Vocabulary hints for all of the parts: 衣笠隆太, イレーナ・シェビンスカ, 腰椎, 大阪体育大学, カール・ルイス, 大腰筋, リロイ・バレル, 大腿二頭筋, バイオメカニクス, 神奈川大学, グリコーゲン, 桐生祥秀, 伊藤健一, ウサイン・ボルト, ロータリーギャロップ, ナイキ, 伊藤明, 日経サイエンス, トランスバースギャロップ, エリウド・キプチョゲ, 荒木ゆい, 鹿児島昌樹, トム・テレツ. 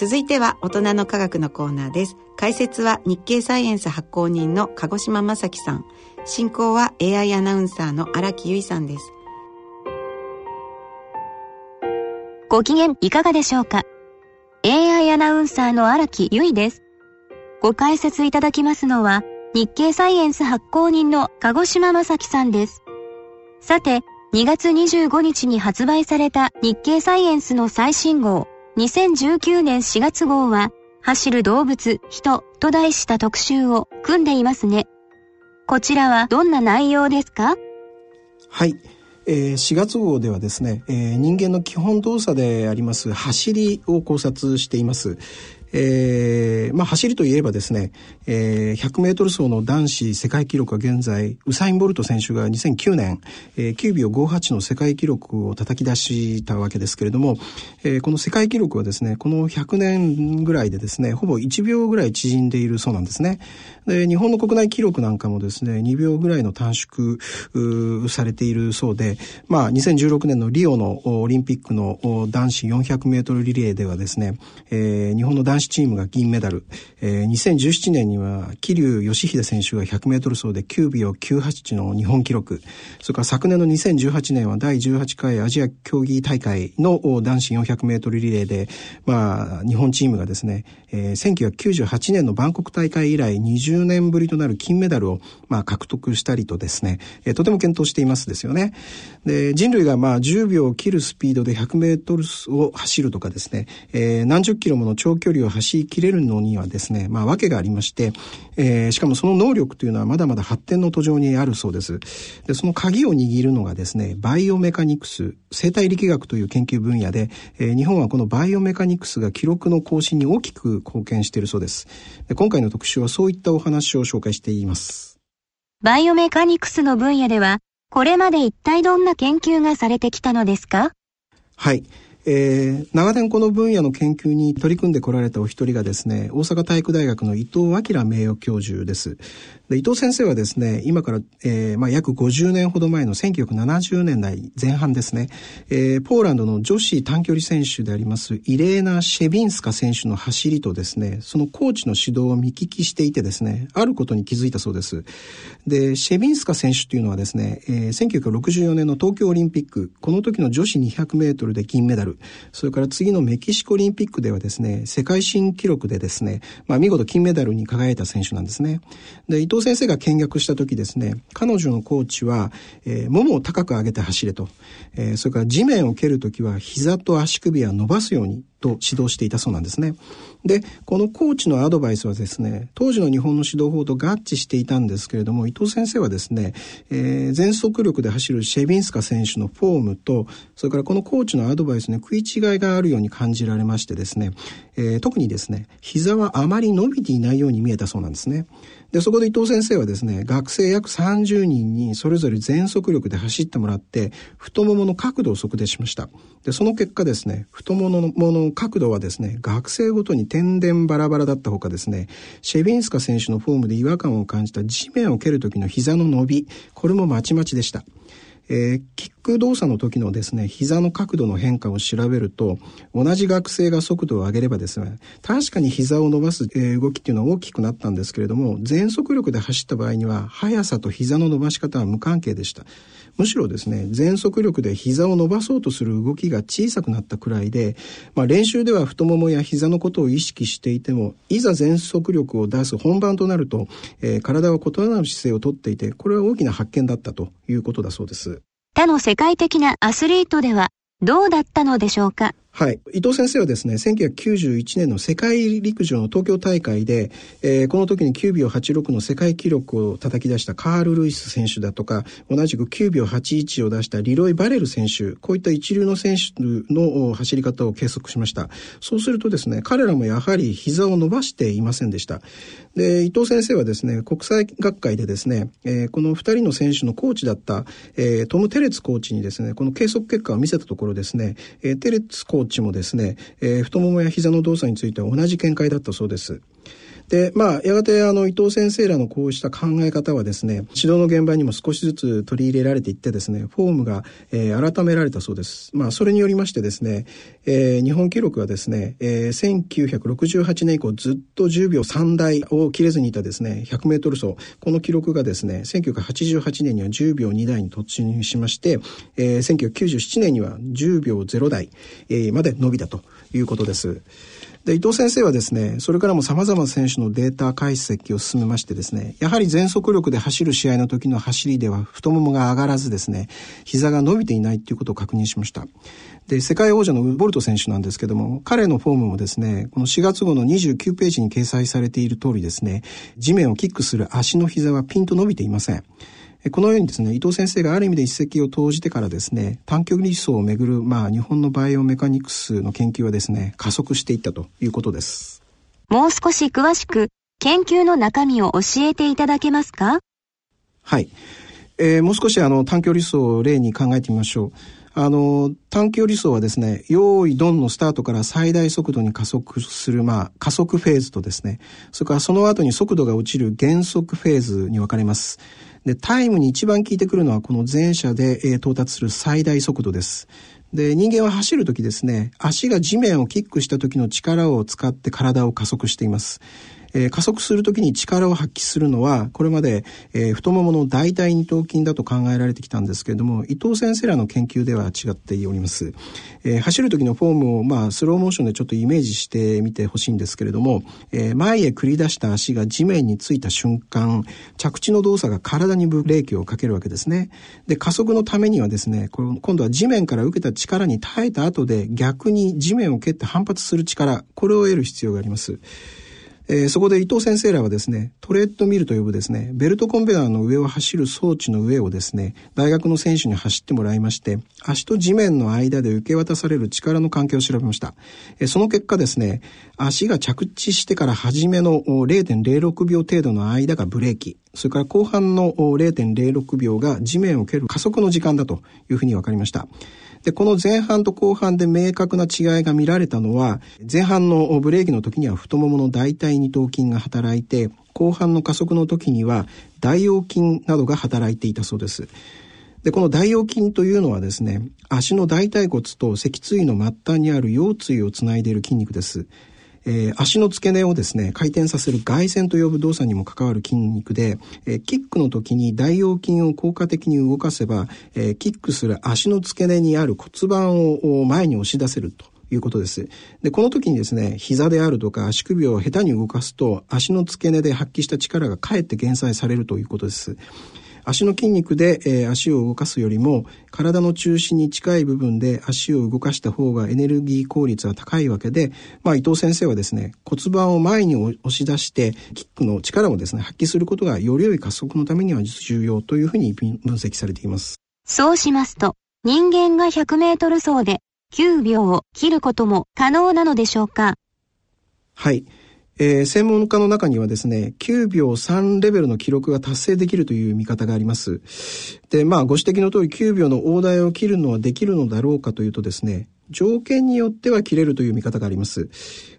続いては大人の科学のコーナーです。解説は日経サイエンス発行人の鹿児島正樹さん、進行は AI アナウンサーの荒木由衣さんです。ご機嫌いかがでしょうか。 AI アナウンサーの荒木由衣です。ご解説いただきますのは日経サイエンス発行人の鹿児島正樹さんです。さて、2月25日に発売された日経サイエンスの最新号2019年4月号は、走る動物、人と題した特集を組んでいますね。こちらはどんな内容ですか？はい、4月号ではですね、人間の基本動作であります走りを考察しています。走りといえばですね、100メートル走の男子世界記録は現在ウサイン・ボルト選手が2009年、9秒58の世界記録を叩き出したわけですけれども、この世界記録はですね、この100年ぐらいでですね、ほぼ1秒ぐらい縮んでいるそうなんですね。で、日本の国内記録なんかもですね、2秒ぐらいの短縮されているそうで、2016年のリオのオリンピックの男子400メートルリレーではですね、日本の男子チームが銀メダル、2017年には桐生祥秀選手が100メートル走で9秒98の日本記録、それから昨年の2018年は第18回アジア競技大会の男子400メートルリレーで、日本チームがですね、1998年のバンコク大会以来20年ぶりとなる金メダルを獲得したりとですね、とても健闘していますですよね。で、人類が10秒を切るスピードで100メートルを走るとかですね、何十キロもの長距離を走り切れるのにはですね、訳がありまして、しかもその能力というのはまだまだ発展の途上にあるそうです。で、その鍵を握るのがですね、バイオメカニクス、生態力学という研究分野で、日本はこのバイオメカニクスが記録の更新に大きく貢献しているそうです。で、今回の特集はそういったお話を紹介しています。バイオメカニクスの分野では、これまで一体どんな研究がされてきたのですか？はい。長年この分野の研究に取り組んでこられたお一人がですね、大阪体育大学の伊藤明名誉教授です。で、伊藤先生はですね、今から、約50年ほど前の1970年代前半ですね、ポーランドの女子短距離選手でありますイレーナ・シェビンスカ選手の走りとですね、そのコーチの指導を見聞きしていてですね、あることに気づいたそうです。で、シェビンスカ選手というのはですね、1964年の東京オリンピック、この時の女子200メートルで銀メダル、それから次のメキシコオリンピックではですね、世界新記録でですね、見事金メダルに輝いた選手なんですね。で、伊藤先生が見学した時ですね、彼女のコーチは、ももを高く上げて走れと、それから地面を蹴るときは膝と足首は伸ばすようにと指導していたそうなんですね。で、このコーチのアドバイスはですね、当時の日本の指導法と合致していたんですけれども、伊藤先生はですね、全速力で走るシェビンスカ選手のフォームと、それからこのコーチのアドバイスに食い違いがあるように感じられましてですね、特にですね、膝はあまり伸びていないように見えたそうなんですね。で、そこで伊藤先生はですね、学生約30人にそれぞれ全速力で走ってもらって、太ももの角度を測定しました。で、その結果ですね、太ももの角度はですね、学生ごとに点々バラバラだったほかですね、シェビンスカ選手のフォームで違和感を感じた地面を蹴る時の膝の伸び、これもまちまちでした。キック動作の時のですね、膝の角度の変化を調べると、同じ学生が速度を上げればですね、確かに膝を伸ばす動きっていうのは大きくなったんですけれども、全速力で走った場合には、速さと膝の伸ばし方は無関係でした。むしろですね、全速力で膝を伸ばそうとする動きが小さくなったくらいで、練習では太ももや膝のことを意識していても、いざ全速力を出す本番となると、体は異なる姿勢をとっていて、これは大きな発見だったということだそうです。他の世界的なアスリートではどうだったのでしょうか。はい。伊藤先生はですね、1991年の世界陸上の東京大会で、この時に9秒86の世界記録を叩き出したカール・ルイス選手だとか、同じく9秒81を出したリロイ・バレル選手、こういった一流の選手の走り方を計測しました。そうするとですね、彼らもやはり膝を伸ばしていませんでした。で、伊藤先生はですね、国際学会でですね、この2人の選手のコーチだった、トム・テレツコーチにですね、この計測結果を見せたところですね、テレツコーチもですね、太ももや膝の動作については同じ見解だったそうです。で、やがて伊藤先生らのこうした考え方はですね、指導の現場にも少しずつ取り入れられていってですね、フォームが、改められたそうです。それによりましてですね、日本記録はですね、1968年以降ずっと10秒3台を切れずにいたですね、100メートル走。この記録がですね、1988年には10秒2台に突入しまして、1997年には10秒0台まで伸びたということです。で、伊藤先生はですね、それからも様々な選手のデータ解析を進めましてですね、やはり全速力で走る試合の時の走りでは太ももが上がらずですね、膝が伸びていないということを確認しました。で、世界王者のボルト選手なんですけども、彼のフォームもですね、この4月号の29ページに掲載されている通りですね、地面をキックする足の膝はピンと伸びていません。このようにですね、伊藤先生がある意味で一石を投じてからですね、短距離走をめぐる、日本のバイオメカニクスの研究はですね、加速していったということです。もう少し詳しく、研究の中身を教えていただけますか？はい。もう少し短距離走を例に考えてみましょう。短距離走はですね、用意ドンのスタートから最大速度に加速する、加速フェーズとですね、それからその後に速度が落ちる減速フェーズに分かれます。で、タイムに一番効いてくるのはこの前者で、到達する最大速度です。で、人間は走るときですね、足が地面をキックしたときの力を使って体を加速しています。加速するときに力を発揮するのは、これまで、太ももの大腿二頭筋だと考えられてきたんですけれども、伊藤先生らの研究では違っております。走るときのフォームを、スローモーションでちょっとイメージしてみてほしいんですけれども、前へ繰り出した足が地面についた瞬間、着地の動作が体にブレーキをかけるわけですね。で、加速のためにはですね、今度は地面から受けた力に耐えた後で、逆に地面を蹴って反発する力、これを得る必要があります。そこで伊藤先生らはですね、トレッドミルと呼ぶですね、ベルトコンベヤーの上を走る装置の上をですね、大学の選手に走ってもらいまして、足と地面の間で受け渡される力の関係を調べました。その結果ですね、足が着地してから初めの 0.06 秒程度の間がブレーキ、それから後半の 0.06 秒が地面を蹴る加速の時間だというふうに分かりました。で、この前半と後半で明確な違いが見られたのは、前半のブレーキの時には太ももの大腿二頭筋が働いて、後半の加速の時には大腰筋などが働いていたそうです。で、この大腰筋というのはですね、足の大腿骨と脊椎の末端にある腰椎をつないでいる筋肉です。足の付け根をですね、回転させる外旋と呼ぶ動作にも関わる筋肉で、キックの時に大腰筋を効果的に動かせば、キックする足の付け根にある骨盤を前に押し出せるということです。で、この時にですね、膝であるとか足首を下手に動かすと、足の付け根で発揮した力がかえって減災されるということです。足の筋肉で、足を動かすよりも体の中心に近い部分で足を動かした方がエネルギー効率は高いわけで、伊藤先生はですね、骨盤を前に押し出してキックの力をですね、発揮することがより良い加速のためには重要というふうに分析されています。そうしますと、人間が100メートル走で9秒を切ることも可能なのでしょうか？はい。専門家の中にはですね、9秒3レベルの記録が達成できるという見方があります。で、ご指摘の通り9秒の大台を切るのはできるのだろうかというとですね、条件によっては切れるという見方があります。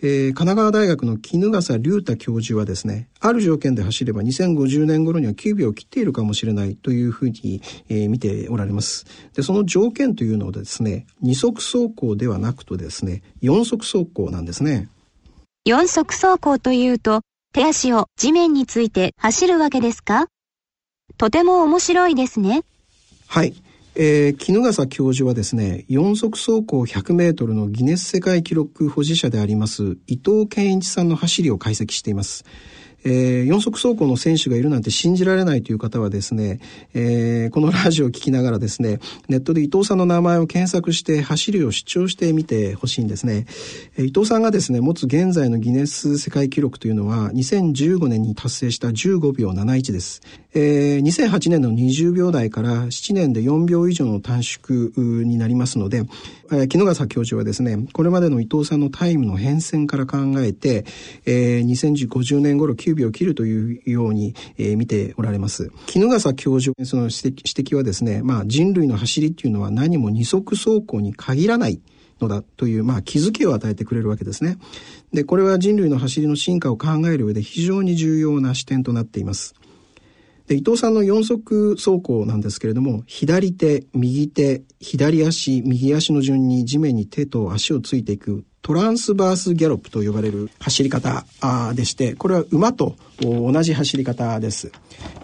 神奈川大学の衣笠隆太教授はですね、ある条件で走れば2050年頃には9秒を切っているかもしれないというふうに、見ておられます。で、その条件というのはですね、2足走行ではなくとですね、4足走行なんですね。4足走行というと、手足を地面について走るわけですか？とても面白いですね。はい。衣笠教授はですね、4足走行100メートルのギネス世界記録保持者であります、伊藤健一さんの走りを解析しています。4足走行の選手がいるなんて信じられないという方はですね、このラジオを聞きながらですね、ネットで伊藤さんの名前を検索して走りを主張してみてほしいんですね。伊藤さんがですね、持つ現在のギネス世界記録というのは2015年に達成した15秒71です。2008年の20秒台から7年で4秒以上の短縮になりますので、衣笠教授はですね、これまでの伊藤さんのタイムの変遷から考えて、2050年頃9秒を切るというように、見ておられます。衣笠教授の指摘はですね、人類の走りっていうのは何も二足走行に限らないのだという、気づきを与えてくれるわけですね。で、これは人類の走りの進化を考える上で非常に重要な視点となっています。で、伊藤さんの4足走行なんですけれども、左手、右手、左足、右足の順に地面に手と足をついていくトランスバースギャロップと呼ばれる走り方でして、これは馬と同じ走り方です。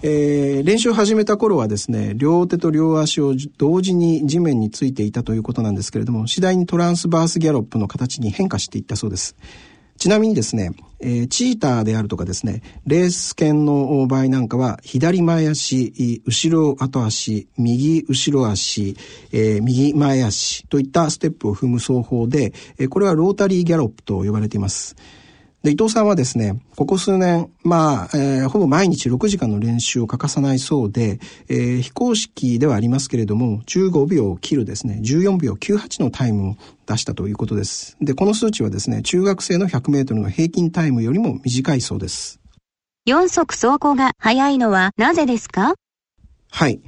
練習を始めた頃はですね、両手と両足を同時に地面についていたということなんですけれども、次第にトランスバースギャロップの形に変化していったそうです。ちなみにですね、チーターであるとかですね、レース犬の場合なんかは、左前足、後ろ後足、右後ろ足、右前足といったステップを踏む走法で、これはロータリーギャロップと呼ばれています。で、伊藤さんはですね、ここ数年、ほぼ毎日6時間の練習を欠かさないそうで、非公式ではありますけれども、15秒を切るですね、14秒98のタイムを出したということです。で、この数値はですね、中学生の100メートルの平均タイムよりも短いそうです。4足走行が速いのはなぜですか？はい。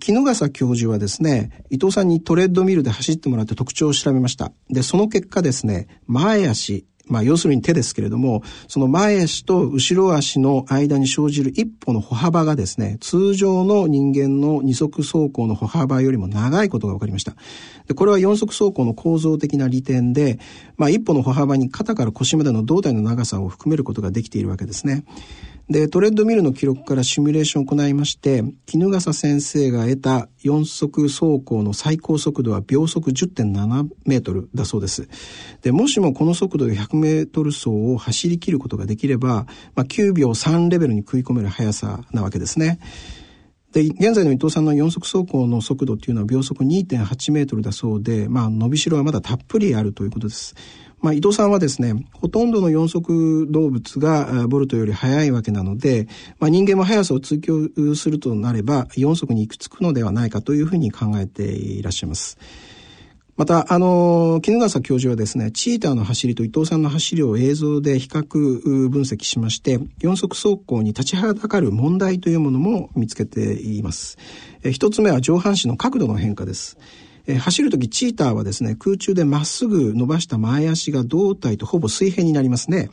衣笠教授はですね、伊藤さんにトレッドミルで走ってもらって特徴を調べました。で、その結果ですね、前足、要するに手ですけれども、その前足と後ろ足の間に生じる一歩の歩幅がですね、通常の人間の二足走行の歩幅よりも長いことが分かりました。で、これは四足走行の構造的な利点で、一歩の歩幅に肩から腰までの胴体の長さを含めることができているわけですね。で、トレッドミルの記録からシミュレーションを行いまして、衣笠先生が得た4足走行の最高速度は秒速 10.7 メートルだそうです。で、もしもこの速度で100メートル走を走り切ることができれば、9秒3レベルに食い込める速さなわけですね。で、現在の伊藤さんの4足走行の速度というのは秒速 2.8 メートルだそうで、伸びしろはまだたっぷりあるということです。伊藤さんはですね、ほとんどの四足動物がボルトより速いわけなので、人間も速さを追求するとなれば、四足に行き着くのではないかというふうに考えていらっしゃいます。また、衣笠教授はですね、チーターの走りと伊藤さんの走りを映像で比較分析しまして、四足走行に立ちはだかる問題というものも見つけています。一つ目は上半身の角度の変化です。走るときチーターはですね、空中でまっすぐ伸ばした前足が胴体とほぼ水平になりますね。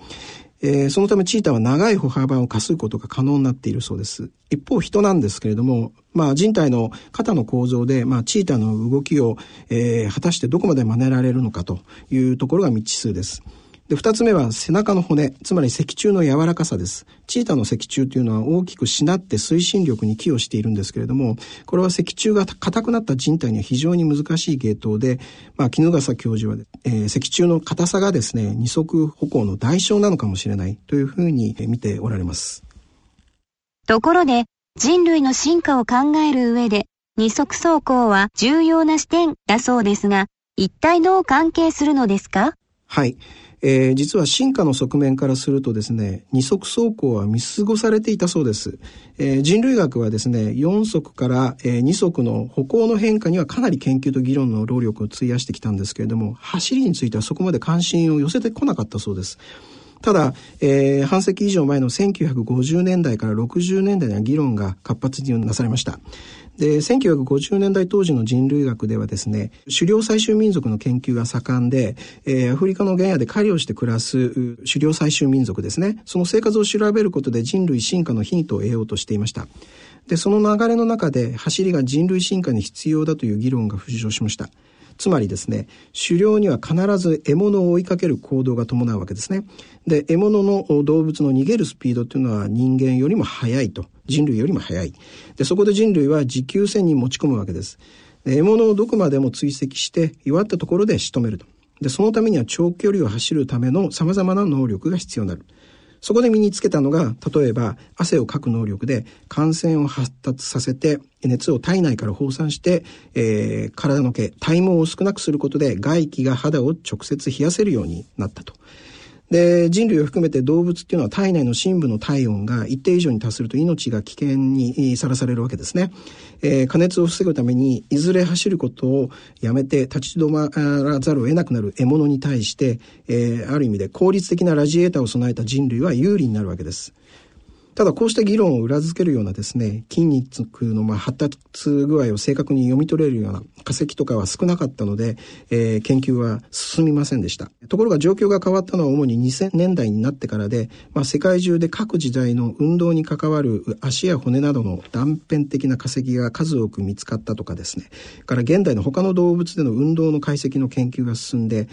そのためチーターは長い歩幅を稼ぐことが可能になっているそうです。一方人なんですけれども、人体の肩の構造で、チーターの動きを、果たしてどこまで真似られるのかというところが未知数です。で、二つ目は背中の骨、つまり脊柱の柔らかさです。チーターの脊柱というのは大きくしなって推進力に寄与しているんですけれども、これは脊柱が硬くなった人体には非常に難しい芸当で、衣笠教授は、脊柱の硬さがですね、二足歩行の代償なのかもしれないというふうに見ておられます。ところで、人類の進化を考える上で、二足走行は重要な視点だそうですが、一体どう関係するのですか？はい。実は進化の側面からするとですね、二足走行は見過ごされていたそうです。人類学はですね、4足から2足の歩行の変化にはかなり研究と議論の労力を費やしてきたんですけれども、走りについてはそこまで関心を寄せてこなかったそうです。ただ、半世紀以上前の1950年代から60年代には議論が活発になされました。で、1950年代当時の人類学ではですね、狩猟採集民族の研究が盛んで、アフリカの原野で狩りをして暮らす狩猟採集民族ですね、その生活を調べることで人類進化のヒントを得ようとしていました。で、その流れの中で走りが人類進化に必要だという議論が浮上しました。つまりですね、狩猟には必ず獲物を追いかける行動が伴うわけですね。で、獲物の動物の逃げるスピードというのは人間よりも速いと、人類よりも速い。で、そこで人類は持久戦に持ち込むわけです。で、獲物をどこまでも追跡して、弱ったところで仕留めると。で、そのためには長距離を走るための様々な能力が必要になる。そこで身につけたのが、例えば汗をかく能力で汗腺を発達させて熱を体内から放散して、体の毛、体毛を少なくすることで外気が肌を直接冷やせるようになったと。で、人類を含めて動物っていうのは体内の深部の体温が一定以上に達すると命が危険にさらされるわけですね。加熱を防ぐためにいずれ走ることをやめて立ち止まらざるを得なくなる獲物に対して、ある意味で効率的なラジエーターを備えた人類は有利になるわけです。ただこうした議論を裏付けるようなですね、筋肉の発達具合を正確に読み取れるような化石とかは少なかったので、研究は進みませんでした。ところが状況が変わったのは主に2000年代になってからで、世界中で各時代の運動に関わる足や骨などの断片的な化石が数多く見つかったとかですね、から現代の他の動物での運動の解析の研究が進んで、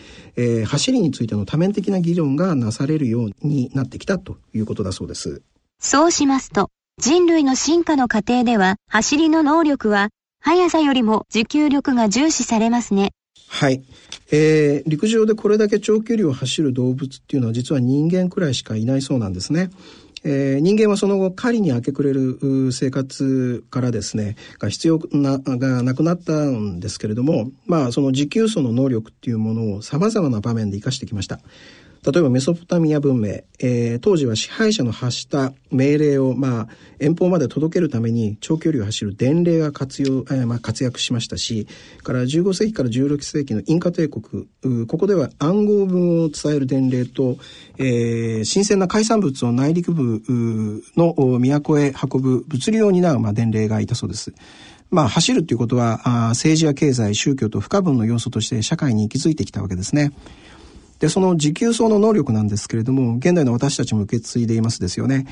走りについての多面的な議論がなされるようになってきたということだそうです。そうしますと、人類の進化の過程では、走りの能力は、速さよりも持久力が重視されますね。はい。陸上でこれだけ長距離を走る動物っていうのは実は人間くらいしかいないそうなんですね。人間はその後狩りに明け暮れる生活からですねが必要ながなくなったんですけれども、その持久走の能力っていうものを様々な場面で活かしてきました。例えばメソポタミア文明、当時は支配者の発した命令を遠方まで届けるために長距離を走る伝令が活躍しましたし、から15世紀から16世紀のインカ帝国、ここでは暗号文を伝える伝令と、新鮮な海産物を内陸部の都へ運ぶ物流を担う伝令がいたそうです。走るということは政治や経済、宗教と不可分の要素として社会に息づいてきたわけですね。で、その持久走の能力なんですけれども、現代の私たちも受け継いでいますですよね。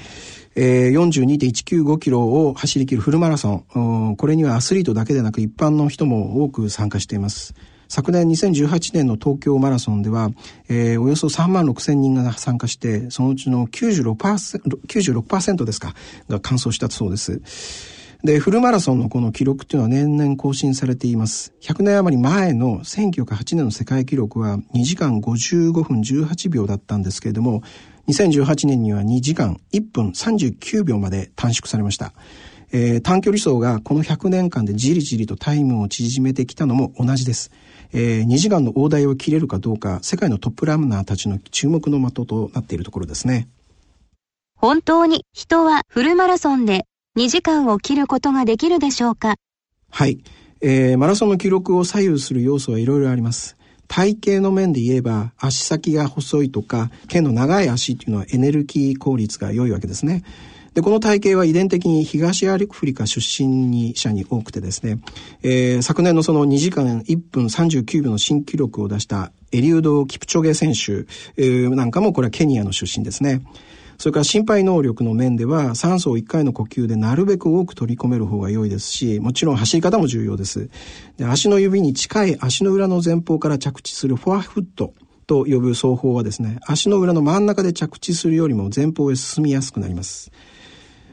42.195 キロを走り切るフルマラソン。これにはアスリートだけでなく一般の人も多く参加しています。昨年2018年の東京マラソンでは、およそ36,000人が参加して、そのうちの 96% ですか、が完走したそうです。で、フルマラソンのこの記録っていうのは年々更新されています。100年余り前の1908年の世界記録は2時間55分18秒だったんですけれども、2018年には2時間1分39秒まで短縮されました。短距離走がこの100年間でじりじりとタイムを縮めてきたのも同じです。2時間の大台を切れるかどうか、世界のトップランナーたちの注目の的となっているところですね。本当に人はフルマラソンで2時間を切ることができるでしょうか？はい、マラソンの記録を左右する要素はいろいろあります。体型の面で言えば足先が細いとか、剣の長い足というのはエネルギー効率が良いわけですね。で、この体型は遺伝的に東アフリカ出身者に多くてですね、昨年のその2時間1分39秒の新記録を出したエリウド・キプチョゲ選手、なんかもこれはケニアの出身ですね。それから心肺能力の面では酸素を1回の呼吸でなるべく多く取り込める方が良いですし、もちろん走り方も重要です。で、足の指に近い足の裏の前方から着地するフォアフットと呼ぶ走法はですね、足の裏の真ん中で着地するよりも前方へ進みやすくなります。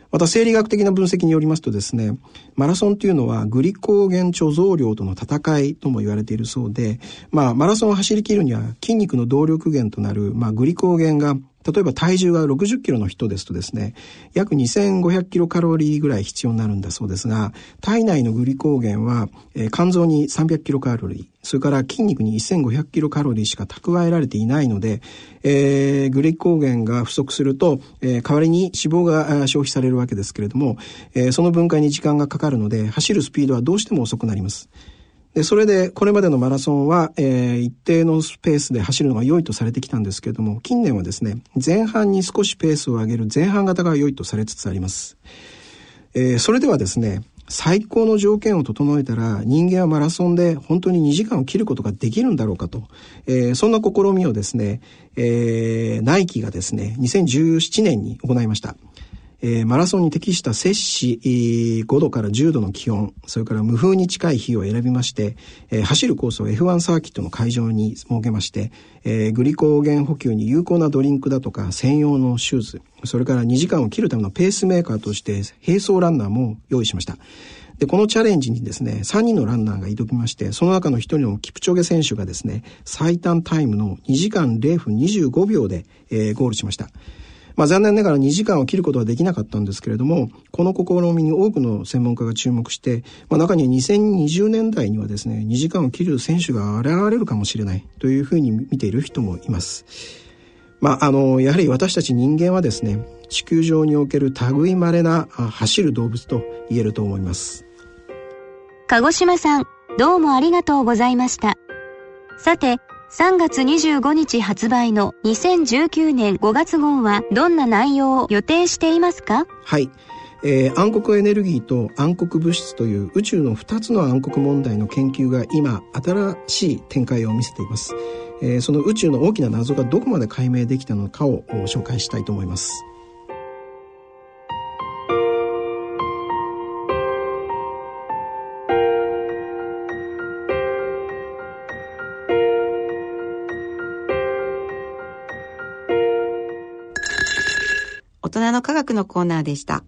また生理学的な分析によりますとですね、マラソンというのはグリコーゲン貯蔵量との戦いとも言われているそうで、マラソンを走り切るには筋肉の動力源となる、グリコーゲンが、例えば体重が60キロの人ですとですね、約2500キロカロリーぐらい必要になるんだそうですが、体内のグリコーゲンは、肝臓に300キロカロリー、それから筋肉に1500キロカロリーしか蓄えられていないので、グリコーゲンが不足すると、代わりに脂肪が消費されるわけですけれども、その分解に時間がかかるので、走るスピードはどうしても遅くなります。で、それでこれまでのマラソンは、一定のスペースで走るのが良いとされてきたんですけれども、近年はですね、前半に少しペースを上げる前半型が良いとされつつあります。それではですね、最高の条件を整えたら人間はマラソンで本当に2時間を切ることができるんだろうかと、そんな試みをですね、ナイキがですね、2017年に行いました。マラソンに適した摂氏5度から10度の気温、それから無風に近い日を選びまして、走るコースを F1 サーキットの会場に設けまして、グリコーゲン補給に有効なドリンクだとか専用のシューズ、それから2時間を切るためのペースメーカーとして並走ランナーも用意しました。で、このチャレンジにですね、3人のランナーが挑みまして、その中の1人のキプチョゲ選手がですね、最短タイムの2時間0分25秒で、ゴールしました。残念ながら2時間を切ることはできなかったんですけれども、この試みに多くの専門家が注目して、中には2020年代にはですね、2時間を切る選手が現れるかもしれないというふうに見ている人もいます。やはり私たち人間はですね、地球上における類まれな走る動物と言えると思います。鹿児島さん、どうもありがとうございました。さて、3月25日発売の2019年5月号はどんな内容を予定していますか？はい、暗黒エネルギーと暗黒物質という宇宙の2つの暗黒問題の研究が今新しい展開を見せています。その宇宙の大きな謎がどこまで解明できたのかを紹介したいと思います。大人の科学のコーナーでした。